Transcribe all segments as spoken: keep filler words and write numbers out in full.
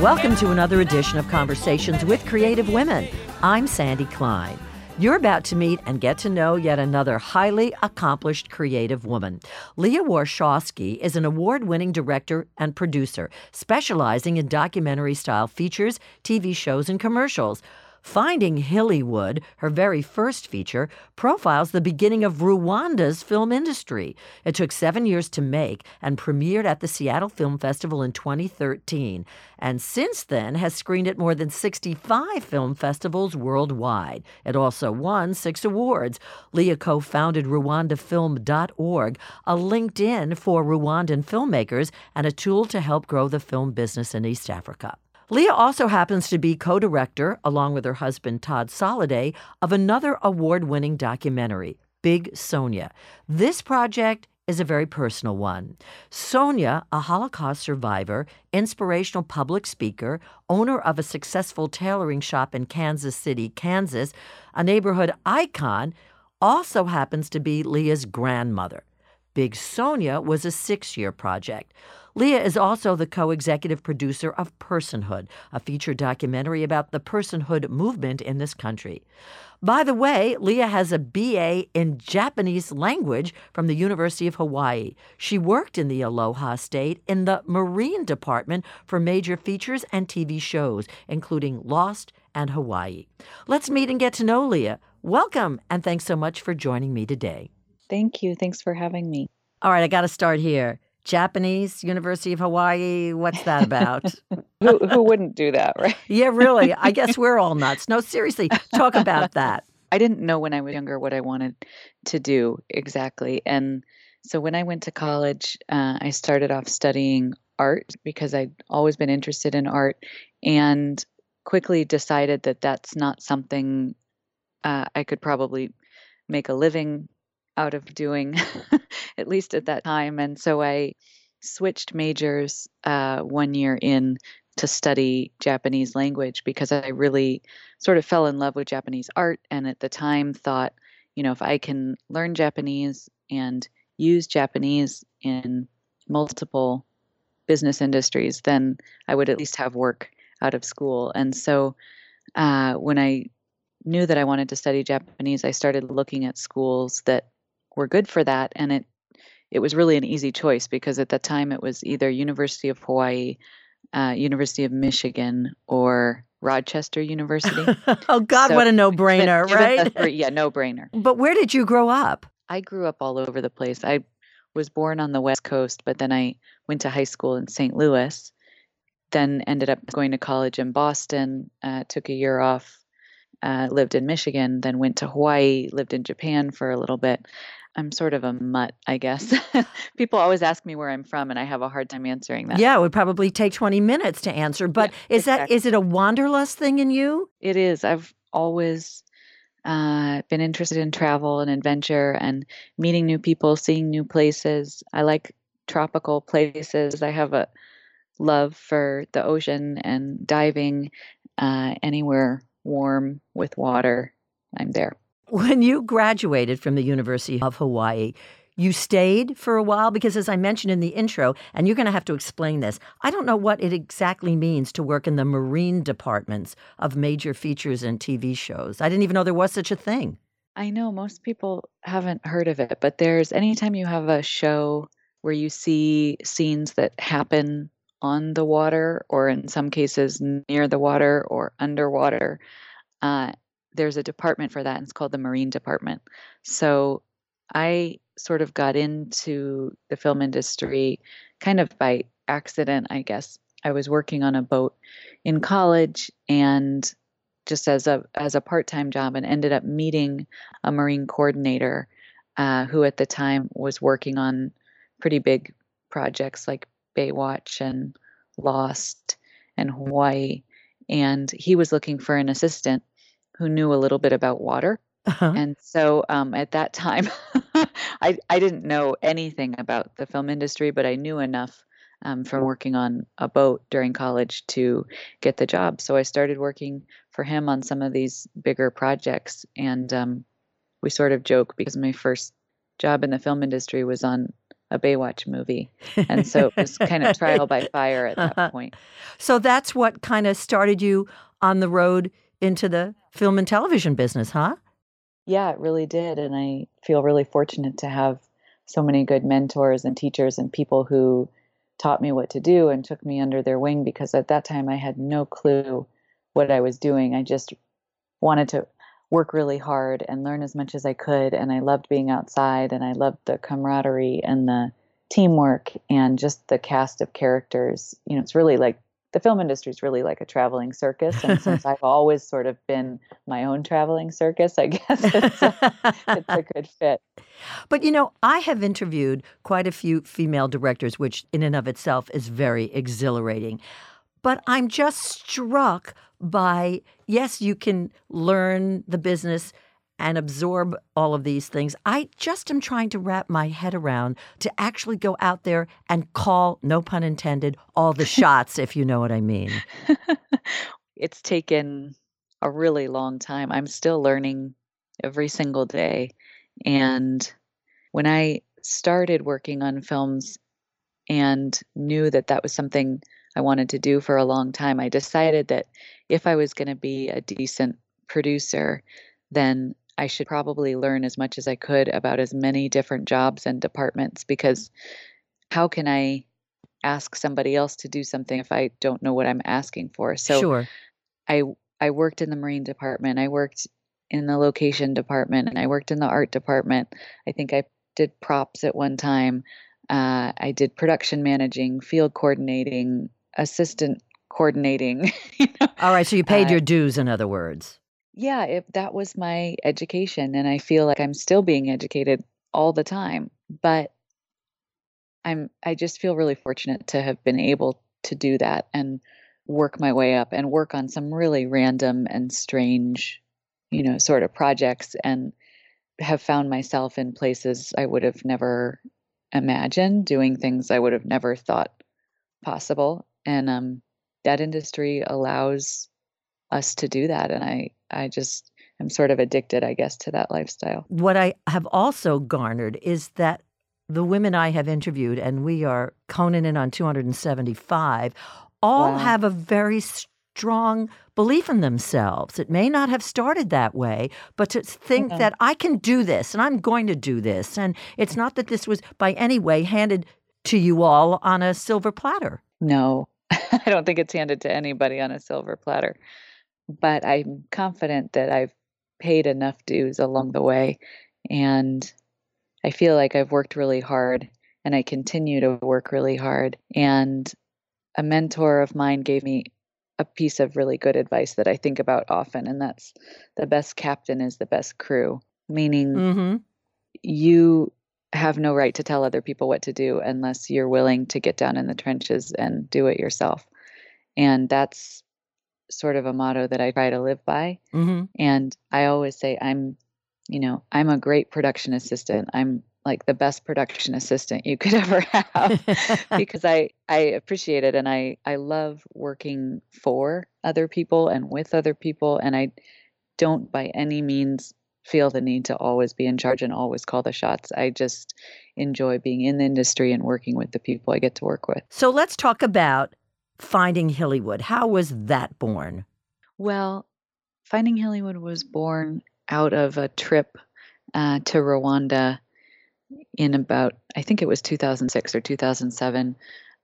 Welcome to another edition of Conversations with Creative Women. I'm Sandy Klein. You're about to meet and get to know yet another highly accomplished creative woman. Leah Warshawski is an award-winning director and producer, specializing in documentary-style features, T V shows, and commercials. Finding Hillywood, her very first feature, profiles the beginning of Rwanda's film industry. It took seven years to make and premiered at the Seattle Film Festival in twenty thirteen, and since then has screened at more than sixty-five film festivals worldwide. It also won six awards. Leah co-founded Rwanda film dot org, a LinkedIn for Rwandan filmmakers and a tool to help grow the film business in East Africa. Leah also happens to be co-director, along with her husband Todd Soliday, of another award-winning documentary, Big Sonia. This project is a very personal one. Sonia, a Holocaust survivor, inspirational public speaker, owner of a successful tailoring shop in Kansas City, Kansas, a neighborhood icon, also happens to be Leah's grandmother. Big Sonia was a six-year project. Leah is also the co-executive producer of Personhood, a feature documentary about the personhood movement in this country. By the way, Leah has a B A in Japanese language from the University of Hawaii. She worked in the Aloha State in the Marine Department for major features and T V shows, including Lost and Hawaii. Let's meet and get to know Leah. Welcome, and thanks so much for joining me today. Thank you. Thanks for having me. All right, I got to start here. Japanese, University of Hawaii, what's that about? who, who wouldn't do that, right? Yeah, really. I guess we're all nuts. No, seriously, talk about that. I didn't know when I was younger what I wanted to do exactly. And so when I went to college, uh, I started off studying art because I'd always been interested in art and quickly decided that that's not something uh, I could probably make a living out of doing, at least at that time. And so I switched majors uh, one year in to study Japanese language because I really sort of fell in love with Japanese art. And at the time thought, you know, if I can learn Japanese and use Japanese in multiple business industries, then I would at least have work out of school. And so uh, when I knew that I wanted to study Japanese, I started looking at schools that were good for that, and it it was really an easy choice because at that time it was either University of Hawaii, uh, University of Michigan, or Rochester University. Oh God, so what a no-brainer, even, right? Even three, yeah, no-brainer. But where did you grow up? I grew up all over the place. I was born on the West Coast, but then I went to high school in Saint Louis, then ended up going to college in Boston, uh, took a year off, uh, lived in Michigan, then went to Hawaii, lived in Japan for a little bit. I'm sort of a mutt, I guess. People always ask me where I'm from, and I have a hard time answering that. Yeah, it would probably take twenty minutes to answer. But yeah, is exactly. that is it a wanderlust thing in you? It is. I've always uh, been interested in travel and adventure and meeting new people, seeing new places. I like tropical places. I have a love for the ocean and diving, uh, anywhere warm with water. I'm there. When you graduated from the University of Hawaii, you stayed for a while because, as I mentioned in the intro, and you're going to have to explain this, I don't know what it exactly means to work in the marine departments of major features and T V shows. I didn't even know there was such a thing. I know most people haven't heard of it, but there's anytime you have a show where you see scenes that happen on the water or in some cases near the water or underwater, uh, there's a department for that, and it's called the Marine Department. So I sort of got into the film industry kind of by accident, I guess. I was working on a boat in college and just as a as a part-time job, and ended up meeting a Marine coordinator uh, who at the time was working on pretty big projects like Baywatch and Lost and Hawaii. And he was looking for an assistant who knew a little bit about water. Uh-huh. And so um, at that time, I, I didn't know anything about the film industry, but I knew enough um, from working on a boat during college to get the job. So I started working for him on some of these bigger projects. And um, we sort of joke because my first job in the film industry was on a Baywatch movie. And so it was kind of trial by fire at that uh-huh. point. So that's what kind of started you on the road into the film and television business, huh? Yeah, it really did. And I feel really fortunate to have so many good mentors and teachers and people who taught me what to do and took me under their wing, because at that time I had no clue what I was doing. I just wanted to work really hard and learn as much as I could. And I loved being outside, and I loved the camaraderie and the teamwork and just the cast of characters. You know, it's really like the film industry is really like a traveling circus. And since I've always sort of been my own traveling circus, I guess it's a, it's a good fit. But, you know, I have interviewed quite a few female directors, which in and of itself is very exhilarating. But I'm just struck by, yes, you can learn the business and absorb all of these things. I just am trying to wrap my head around to actually go out there and call, no pun intended, all the shots, if you know what I mean. It's taken a really long time. I'm still learning every single day. And when I started working on films and knew that that was something I wanted to do for a long time, I decided that if I was going to be a decent producer, then I should probably learn as much as I could about as many different jobs and departments, because how can I ask somebody else to do something if I don't know what I'm asking for? So sure. I I worked in the Marine Department, I worked in the Location Department, and I worked in the Art Department. I think I did props at one time. Uh, I did production managing, field coordinating, assistant coordinating. You know? All right, so you paid uh, your dues, in other words. Yeah, it, that was my education, and I feel like I'm still being educated all the time. But I'm I just feel really fortunate to have been able to do that and work my way up and work on some really random and strange, you know, sort of projects, and have found myself in places I would have never imagined, doing things I would have never thought possible. And um, that industry allows us to do that, and I I just am sort of addicted, I guess, to that lifestyle. What I have also garnered is that the women I have interviewed, and we are coning in on two hundred seventy-five, all wow. have a very strong belief in themselves. It may not have started that way, but to think mm-hmm. that I can do this, and I'm going to do this. And it's not that this was by any way handed to you all on a silver platter. No, I don't think it's handed to anybody on a silver platter. But I'm confident that I've paid enough dues along the way, and I feel like I've worked really hard, and I continue to work really hard. And a mentor of mine gave me a piece of really good advice that I think about often, and that's the best captain is the best crew, meaning mm-hmm. you have no right to tell other people what to do unless you're willing to get down in the trenches and do it yourself. And that's sort of a motto that I try to live by. Mm-hmm. And I always say, I'm, you know, I'm a great production assistant. I'm like the best production assistant you could ever have because I, I appreciate it. And I, I love working for other people and with other people. And I don't by any means feel the need to always be in charge and always call the shots. I just enjoy being in the industry and working with the people I get to work with. So let's talk about Finding Hillywood. How was that born? Well, Finding Hillywood was born out of a trip uh, to Rwanda in about, I think it was two thousand six or two thousand seven.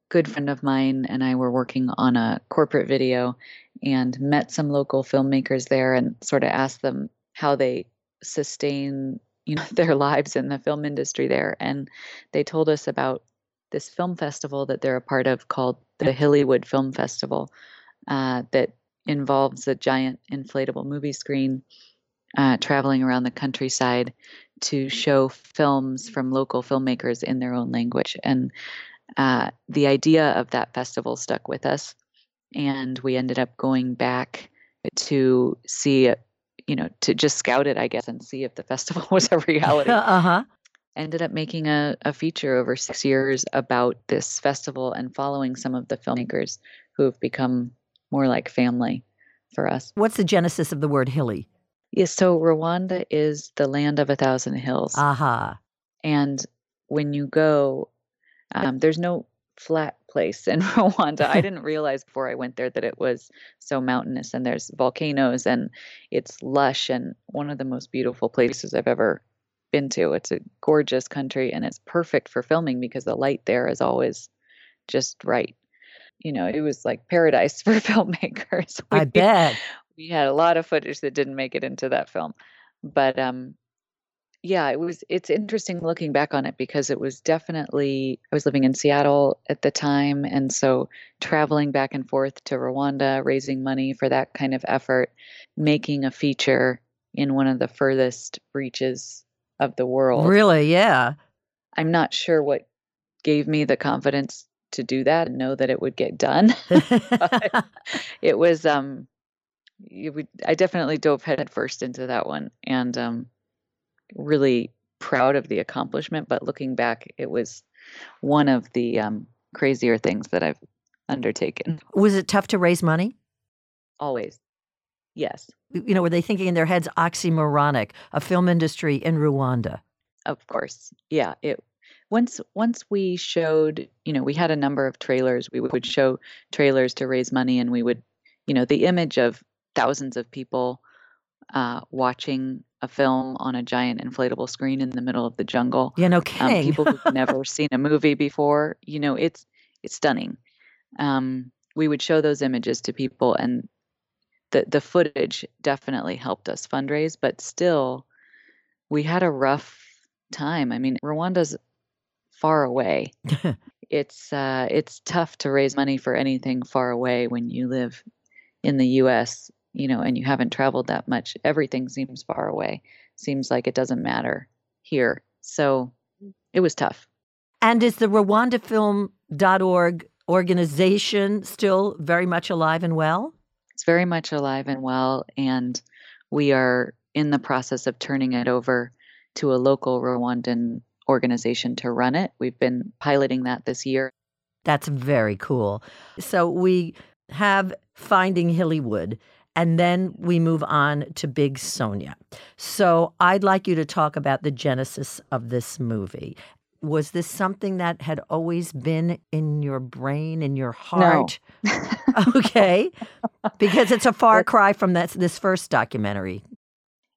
Good friend of mine and I were working on a corporate video and met some local filmmakers there and sort of asked them how they sustain, you know, their lives in the film industry there. And they told us about this film festival that they're a part of called the Hillywood Film Festival uh, that involves a giant inflatable movie screen uh, traveling around the countryside to show films from local filmmakers in their own language. And uh, the idea of that festival stuck with us, and we ended up going back to see, you know, to just scout it, I guess, and see if the festival was a reality. Uh-huh. Ended up making a, a feature over six years about this festival and following some of the filmmakers who have become more like family for us. What's the genesis of the word hilly? Yeah, so Rwanda is the land of a thousand hills. Aha. Uh-huh. And when you go, Um, there's no flat place in Rwanda. I didn't realize before I went there that it was so mountainous, and there's volcanoes and it's lush and one of the most beautiful places I've ever been to. It's a gorgeous country and it's perfect for filming because the light there is always just right. You know, it was like paradise for filmmakers. We, I bet. We had a lot of footage that didn't make it into that film. But um, yeah, it was, it's interesting looking back on it because it was definitely, I was living in Seattle at the time. And so traveling back and forth to Rwanda, raising money for that kind of effort, making a feature in one of the furthest reaches of the world. Really? Yeah. I'm not sure what gave me the confidence to do that and know that it would get done. But it was, um, it would, I definitely dove headfirst into that one and, um, really proud of the accomplishment. But looking back, it was one of the, um, crazier things that I've undertaken. Was it tough to raise money? Always. Yes. You know, were they thinking in their heads, oxymoronic, a film industry in Rwanda? Of course. Yeah. It, Once once we showed, you know, we had a number of trailers. We would show trailers to raise money, and we would, you know, the image of thousands of people uh, watching a film on a giant inflatable screen in the middle of the jungle. Yeah, no kidding. Um, people who've never seen a movie before, you know, it's it's stunning. Um, we would show those images to people, and the the footage definitely helped us fundraise. But still, we had a rough time. I mean, Rwanda's far away. It's uh, it's tough to raise money for anything far away when you live in the U S, you know, and you haven't traveled that much. Everything seems far away. Seems like it doesn't matter here. So it was tough. And is the Rwanda film dot org organization still very much alive and well? It's very much alive and well. And we are in the process of turning it over to a local Rwandan organization to run it. We've been piloting that this year. That's very cool. So we have Finding Hillywood, and then we move on to Big Sonia. So I'd like you to talk about the genesis of this movie. Was this something that had always been in your brain, in your heart? No. Okay. Because it's a far it's, cry from this, this first documentary.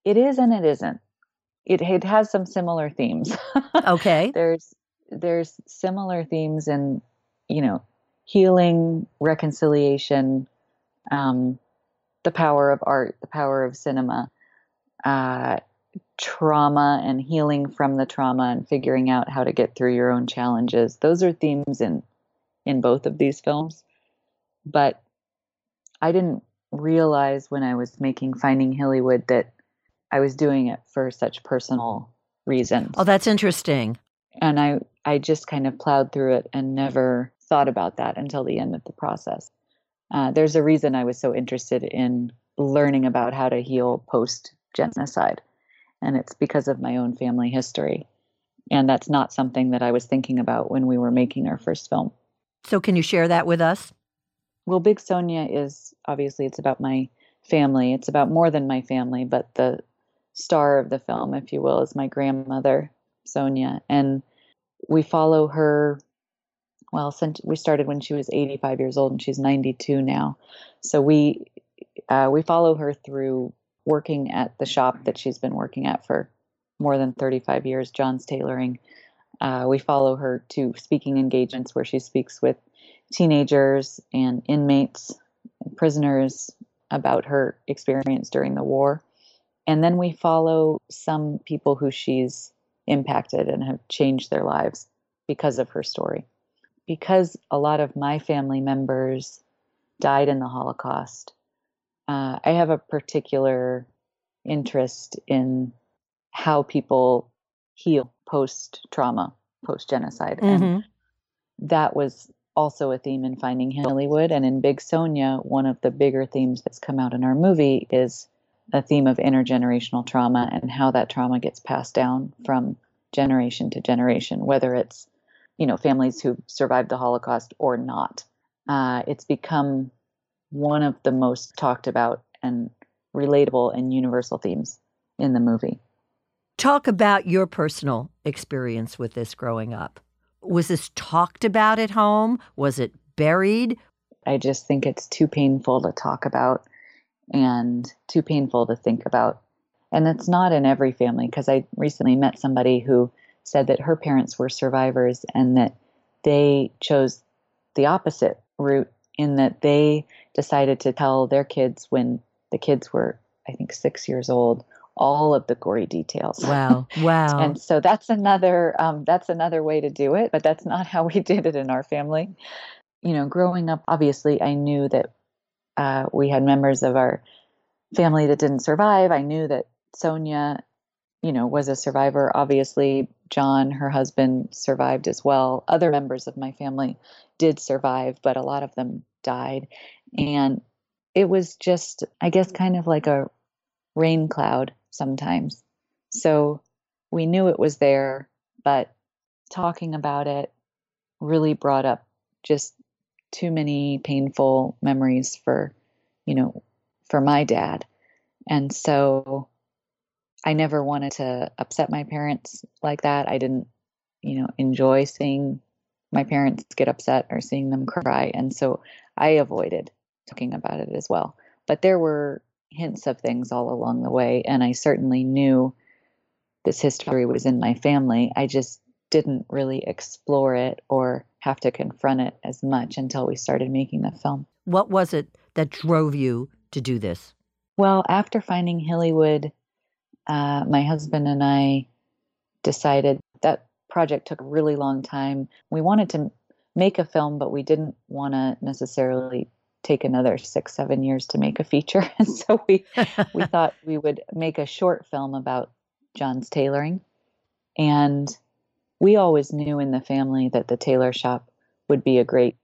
It is and it isn't. It, it has some similar themes. Okay. There's there's similar themes in, you know, healing, reconciliation, um, the power of art, the power of cinema, uh, trauma and healing from the trauma and figuring out how to get through your own challenges. Those are themes in in both of these films. But I didn't realize when I was making Finding Hillywood that I was doing it for such personal reasons. Oh, that's interesting. And I, I just kind of plowed through it and never thought about that until the end of the process. Uh, there's a reason I was so interested in learning about how to heal post-genocide. And it's because of my own family history. And that's not something that I was thinking about when we were making our first film. So can you share that with us? Well, Big Sonia is, obviously, it's about my family. It's about more than my family, but the star of the film, if you will, is my grandmother, Sonia. And we follow her, well, since we started when she was eighty-five years old and she's ninety-two now. So we uh, we follow her through working at the shop that she's been working at for more than thirty-five years, John's Tailoring. Uh, we follow her to speaking engagements where she speaks with teenagers and inmates, prisoners about her experience during the war. And then we follow some people who she's impacted and have changed their lives because of her story. Because a lot of my family members died in the Holocaust, uh, I have a particular interest in how people heal post-trauma, post-genocide. Mm-hmm. And that was also a theme in Finding Hillywood. And in Big Sonia, one of the bigger themes that's come out in our movie is a theme of intergenerational trauma and how that trauma gets passed down from generation to generation, whether it's, you know, families who survived the Holocaust or not. Uh, it's become one of the most talked about and relatable and universal themes in the movie. Talk about your personal experience with this growing up. Was this talked about at home? Was it buried? I just think it's too painful to talk about and too painful to think about. And it's not in every family, because I recently met somebody who said that her parents were survivors and that they chose the opposite route, in that they decided to tell their kids when the kids were, I think, six years old, all of the gory details. Wow. Wow. And so that's another, um, that's another way to do it, but that's not how we did it in our family. You know, growing up, obviously, I knew that uh, we had members of our family that didn't survive. I knew that Sonia, you know, was a survivor. Obviously, John, her husband, survived as well. Other members of my family did survive, but a lot of them died. And it was just, I guess, kind of like a rain cloud sometimes. So we knew it was there, but talking about it really brought up just too many painful memories for, you know, for my dad. And so I never wanted to upset my parents like that. I didn't, you know, enjoy seeing my parents get upset or seeing them cry. And so I avoided talking about it as well. But there were hints of things all along the way. And I certainly knew this history was in my family. I just didn't really explore it or have to confront it as much until we started making the film. What was it that drove you to do this? Well, after finding Hillywood, uh, my husband and I decided that project took a really long time. We wanted to make a film, but we didn't want to necessarily take another six, seven years to make a feature. And so we we thought we would make a short film about John's Tailoring. And we always knew in the family that the tailor shop would be a great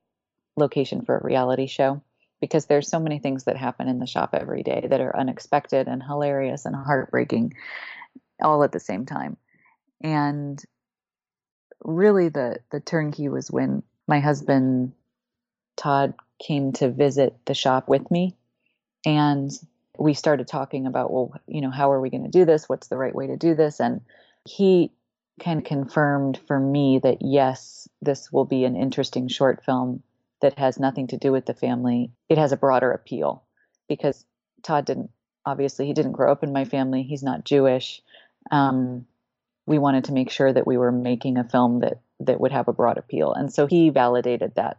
location for a reality show, because there's so many things that happen in the shop every day that are unexpected and hilarious and heartbreaking all at the same time. And really the, the turnkey was when my husband, Todd, came to visit the shop with me. And we started talking about, well, you know, how are we going to do this? What's the right way to do this? And he kind of confirmed for me that, yes, this will be an interesting short film that has nothing to do with the family. It has a broader appeal, because Todd didn't, obviously, he didn't grow up in my family. He's not Jewish. Um, we wanted to make sure that we were making a film that, that would have a broad appeal. And so he validated that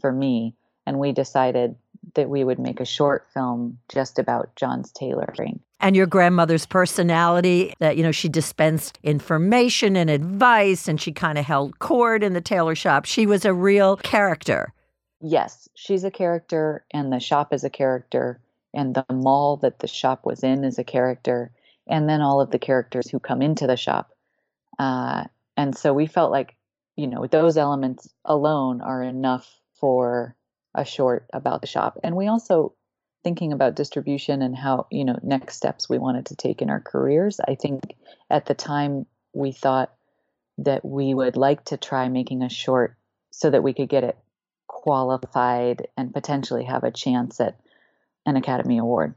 for me. And we decided that we would make a short film just about John's tailoring. And your grandmother's personality, that, you know, she dispensed information and advice, and she kind of held court in the tailor shop. She was a real character. Yes, she's a character, and the shop is a character, and the mall that the shop was in is a character, and then all of the characters who come into the shop. Uh, and so we felt like, you know, those elements alone are enough for a short about the shop. And we also, thinking about distribution and how, you know, next steps we wanted to take in our careers, I think at the time we thought that we would like to try making a short so that we could get it qualified and potentially have a chance at an Academy Award.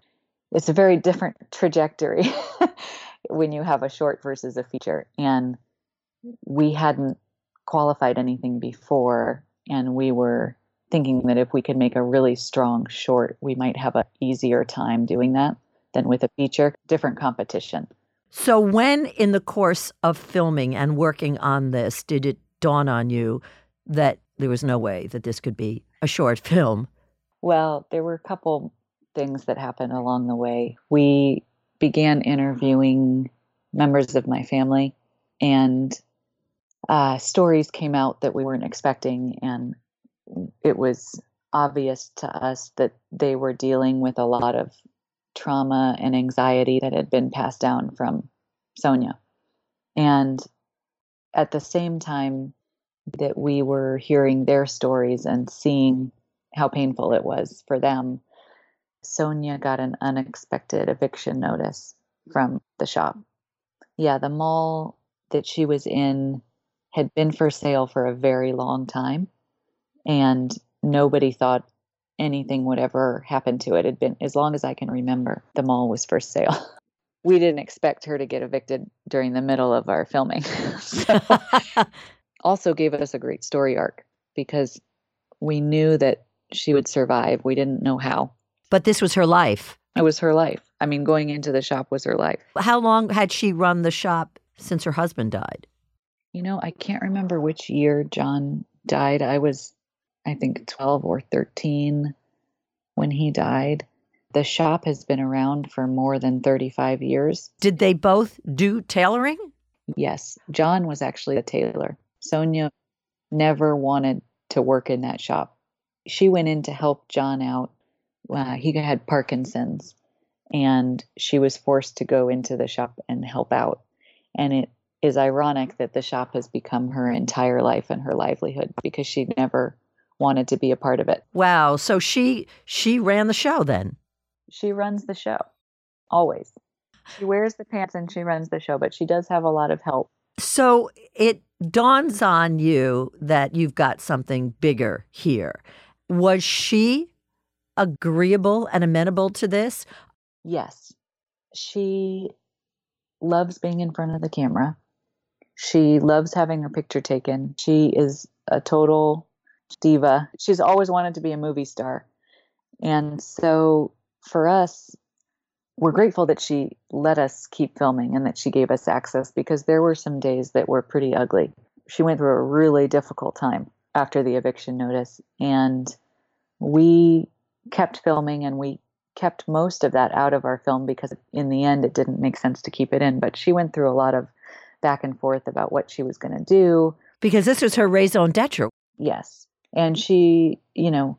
It's a very different trajectory when you have a short versus a feature. And we hadn't qualified anything before, and we were thinking that if we could make a really strong short, we might have an easier time doing that than with a feature, different competition. So when in the course of filming and working on this, did it dawn on you that there was no way that this could be a short film? Well, there were a couple things that happened along the way. We began interviewing members of my family, and uh, stories came out that we weren't expecting, and it was obvious to us that they were dealing with a lot of trauma and anxiety that had been passed down from Sonia. And at the same time that we were hearing their stories and seeing how painful it was for them, Sonia got an unexpected eviction notice from the shop. Yeah, the mall that she was in had been for sale for a very long time, and nobody thought anything would ever happen to it. It had been, as long as I can remember, the mall was for sale. We didn't expect her to get evicted during the middle of our filming. So also gave us a great story arc because we knew that she would survive. We didn't know how. But this was her life. It was her life. I mean, going into the shop was her life. How long had she run the shop since her husband died? You know, I can't remember which year John died. I was, I think, twelve or thirteen when he died. The shop has been around for more than thirty-five years. Did they both do tailoring? Yes. John was actually a tailor. Sonia never wanted to work in that shop. She went in to help John out. Uh, he had Parkinson's, and she was forced to go into the shop and help out. And it is ironic that the shop has become her entire life and her livelihood because she never wanted to be a part of it. Wow. So she she ran the show then? She runs the show, always. She wears the pants and she runs the show, but she does have a lot of help. So it dawns on you that you've got something bigger here. Was she agreeable and amenable to this? Yes. She loves being in front of the camera. She loves having her picture taken. She is a total diva. She's always wanted to be a movie star. And so for us, we're grateful that she let us keep filming and that she gave us access because there were some days that were pretty ugly. She went through a really difficult time after the eviction notice, and we kept filming and we kept most of that out of our film because in the end it didn't make sense to keep it in. But she went through a lot of back and forth about what she was going to do. Because this was her raison d'etre. Yes. And she, you know,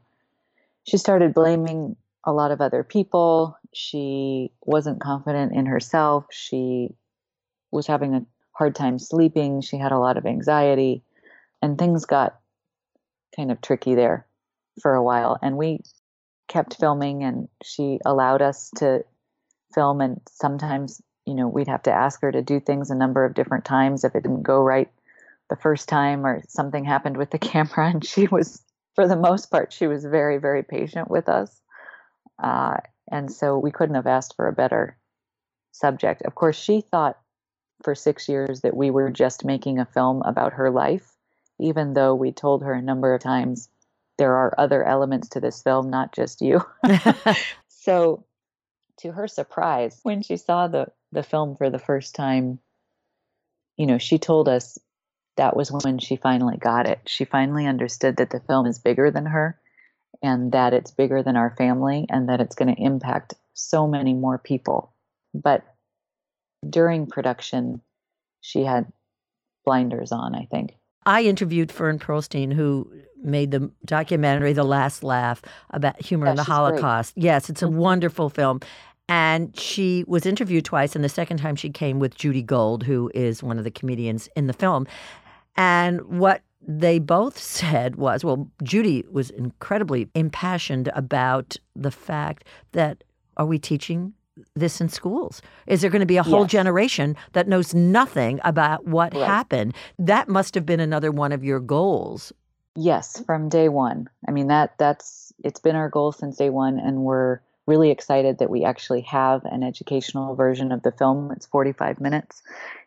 she started blaming a lot of other people. She wasn't confident in herself. She was having a hard time sleeping. She had a lot of anxiety, and things got kind of tricky there for a while. And we kept filming, and she allowed us to film. And sometimes, you know, we'd have to ask her to do things a number of different times if it didn't go right the first time or something happened with the camera. And she was, for the most part, she was very, very patient with us. Uh, and so we couldn't have asked for a better subject. Of course, she thought for six years that we were just making a film about her life, even though we told her a number of times, there are other elements to this film, not just you. So to her surprise, when she saw the, the film for the first time, you know, she told us that was when she finally got it. She finally understood that the film is bigger than her, and that it's bigger than our family, and that it's going to impact so many more people. But during production, she had blinders on, I think. I interviewed Fern Perlstein, who made the documentary The Last Laugh about humor yeah, in the Holocaust. Great. Yes, it's a mm-hmm. wonderful film. And she was interviewed twice, and the second time she came with Judy Gold, who is one of the comedians in the film. And what they both said was, well, Judy was incredibly impassioned about the fact that, are we teaching this in schools? Is there going to be a whole yes. generation that knows nothing about what right. happened? That must have been another one of your goals. Yes, from day one. I mean, that that's it's been our goal since day one, and we're really excited that we actually have an educational version of the film. It's forty-five minutes,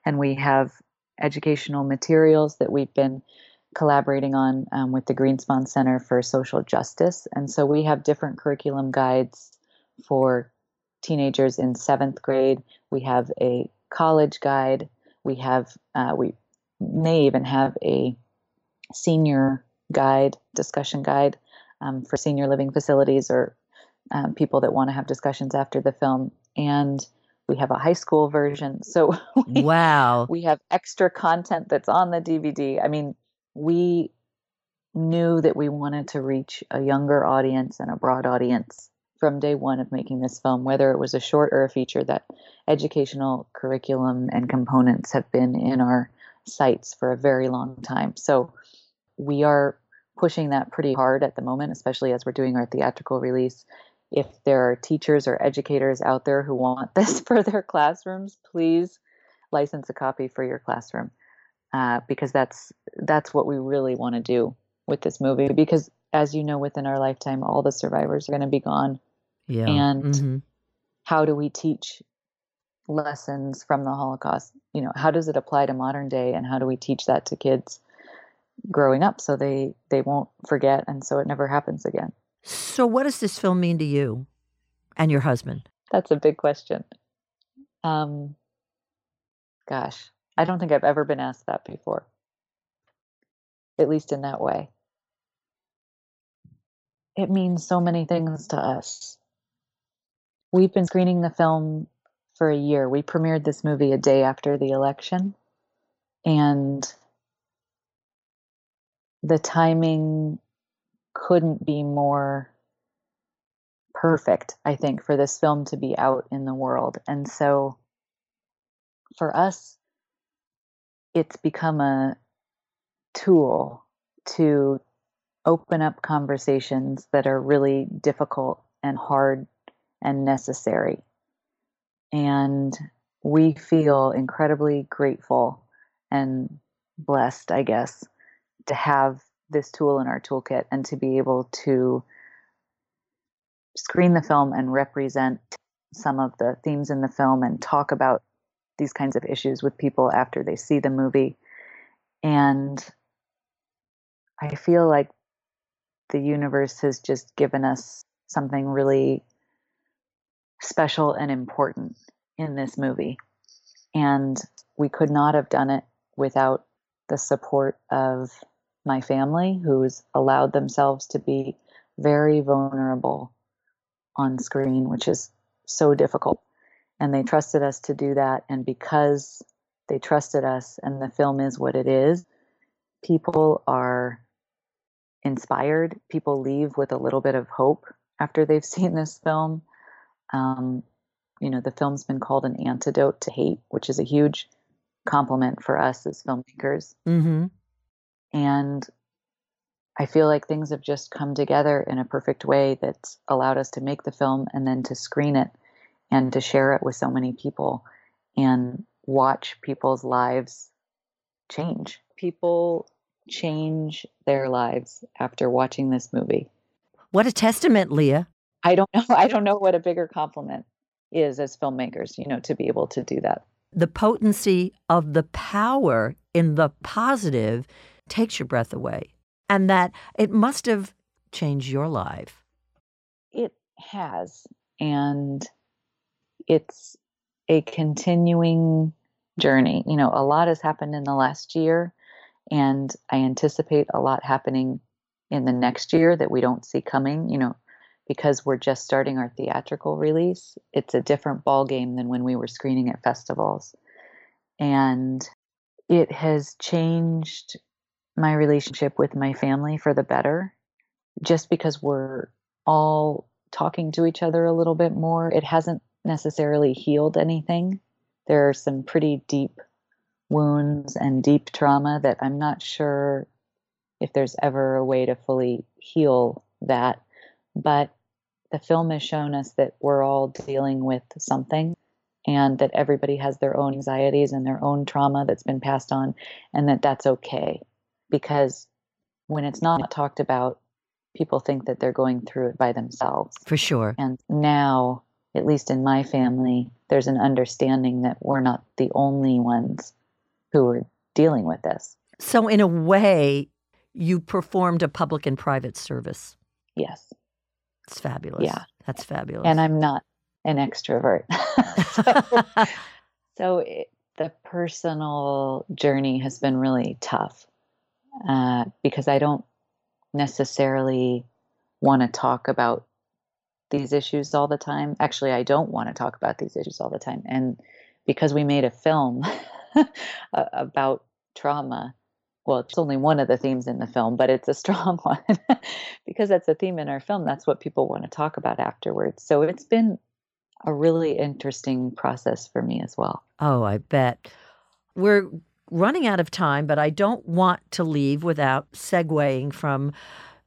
and we have educational materials that we've been collaborating on um, with the Greenspan Center for Social Justice. And so we have different curriculum guides for teenagers in seventh grade. We have a college guide. We have, uh, we may even have a senior guide, discussion guide um, for senior living facilities or um, people that want to have discussions after the film. And we have a high school version. So we, wow. we have extra content that's on the D V D. I mean, we knew that we wanted to reach a younger audience and a broad audience from day one of making this film, whether it was a short or a feature. That educational curriculum and components have been in our sites for a very long time. So we are pushing that pretty hard at the moment, especially as we're doing our theatrical release. If there are teachers or educators out there who want this for their classrooms, please license a copy for your classroom. Uh, because that's that's what we really want to do with this movie. Because as you know, within our lifetime, all the survivors are going to be gone. Yeah. And mm-hmm. how do we teach lessons from the Holocaust? You know, how does it apply to modern day, and how do we teach that to kids? growing up, so they, they won't forget, and so it never happens again. So what does this film mean to you and your husband? That's a big question. Um, gosh, I don't think I've ever been asked that before, at least in that way. It means so many things to us. We've been screening the film for a year. We premiered this movie a day after the election, and the timing couldn't be more perfect, I think, for this film to be out in the world. And so for us, it's become a tool to open up conversations that are really difficult and hard and necessary. And we feel incredibly grateful and blessed, I guess, to have this tool in our toolkit and to be able to screen the film and represent some of the themes in the film and talk about these kinds of issues with people after they see the movie. And I feel like the universe has just given us something really special and important in this movie. And we could not have done it without the support of my family, who's allowed themselves to be very vulnerable on screen, which is so difficult. And they trusted us to do that. And because they trusted us and the film is what it is, people are inspired. People leave with a little bit of hope after they've seen this film. Um, you know, the film's been called an antidote to hate, which is a huge compliment for us as filmmakers. Mm-hmm. And I feel like things have just come together in a perfect way that's allowed us to make the film and then to screen it and to share it with so many people and watch people's lives change. People change their lives after watching this movie. What a testament, Leah. I don't know. I don't know what a bigger compliment is as filmmakers, you know, to be able to do that. The potency of the power in the positive takes your breath away. And that it must have changed your life. It has. And it's a continuing journey. You know, a lot has happened in the last year, and I anticipate a lot happening in the next year that we don't see coming, you know, because we're just starting our theatrical release. It's a different ballgame than when we were screening at festivals. And it has changed my relationship with my family for the better, just because we're all talking to each other a little bit more. It hasn't necessarily healed anything. There are some pretty deep wounds and deep trauma that I'm not sure if there's ever a way to fully heal that. But the film has shown us that we're all dealing with something, and that everybody has their own anxieties and their own trauma that's been passed on, and that that's okay. Because when it's not talked about, people think that they're going through it by themselves. For sure. And now, at least in my family, there's an understanding that we're not the only ones who are dealing with this. So in a way, you performed a public and private service. Yes. It's fabulous. Yeah. That's fabulous. And I'm not an extrovert. so so it, the personal journey has been really tough. Uh, because I don't necessarily want to talk about these issues all the time. Actually, I don't want to talk about these issues all the time. And because we made a film about trauma, well, it's only one of the themes in the film, but it's a strong one because that's a theme in our film. That's what people want to talk about afterwards. So it's been a really interesting process for me as well. Oh, I bet. We're running out of time, but I don't want to leave without segueing from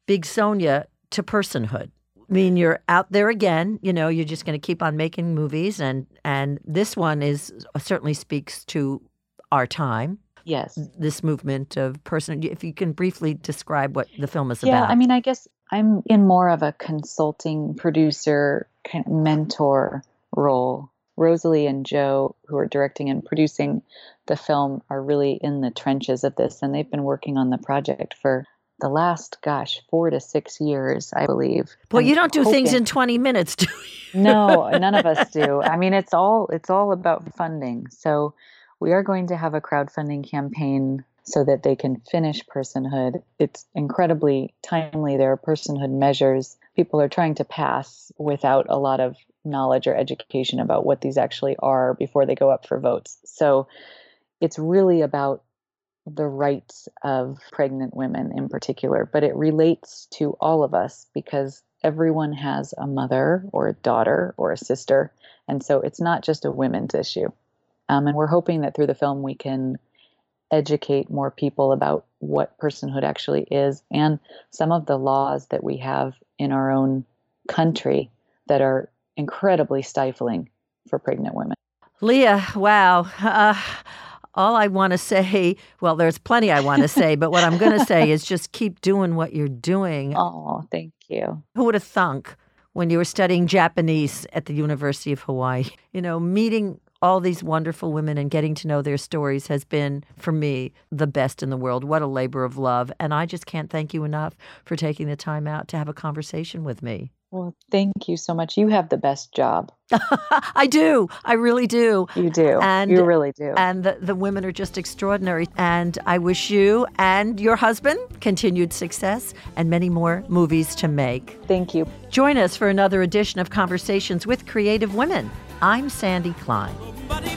Big Sonia to Personhood. I mean, you're out there again, you know, you're just going to keep on making movies, and and this one is certainly speaks to our time. Yes. This movement of person, if you can briefly describe what the film is yeah, about. Yeah, I mean, I guess I'm in more of a consulting, producer, kind of mentor role Rosalie and Joe, who are directing and producing the film, are really in the trenches of this, and they've been working on the project for the last, gosh, four to six years, I believe. Well, I'm you don't do hoping. things in twenty minutes, do you? No, none of us do. I mean, it's all it's all about funding. So we are going to have a crowdfunding campaign so that they can finish Personhood. It's incredibly timely. There are Personhood measures people are trying to pass without a lot of knowledge or education about what these actually are before they go up for votes. So it's really about the rights of pregnant women in particular, but it relates to all of us because everyone has a mother or a daughter or a sister. And so it's not just a women's issue. Um, and we're hoping that through the film we can educate more people about what personhood actually is and some of the laws that we have in our own country that are incredibly stifling for pregnant women. Leah, wow. Uh, all I want to say, well, there's plenty I want to say, but what I'm going to say is just keep doing what you're doing. Oh, thank you. Who would have thunk when you were studying Japanese at the University of Hawaii? You know, meeting all these wonderful women and getting to know their stories has been, for me, the best in the world. What a labor of love. And I just can't thank you enough for taking the time out to have a conversation with me. Well, thank you so much. You have the best job. I do. I really do. You do. And, you really do. And the, the women are just extraordinary. And I wish you and your husband continued success and many more movies to make. Thank you. Join us for another edition of Conversations with Creative Women. I'm Sandy Klein.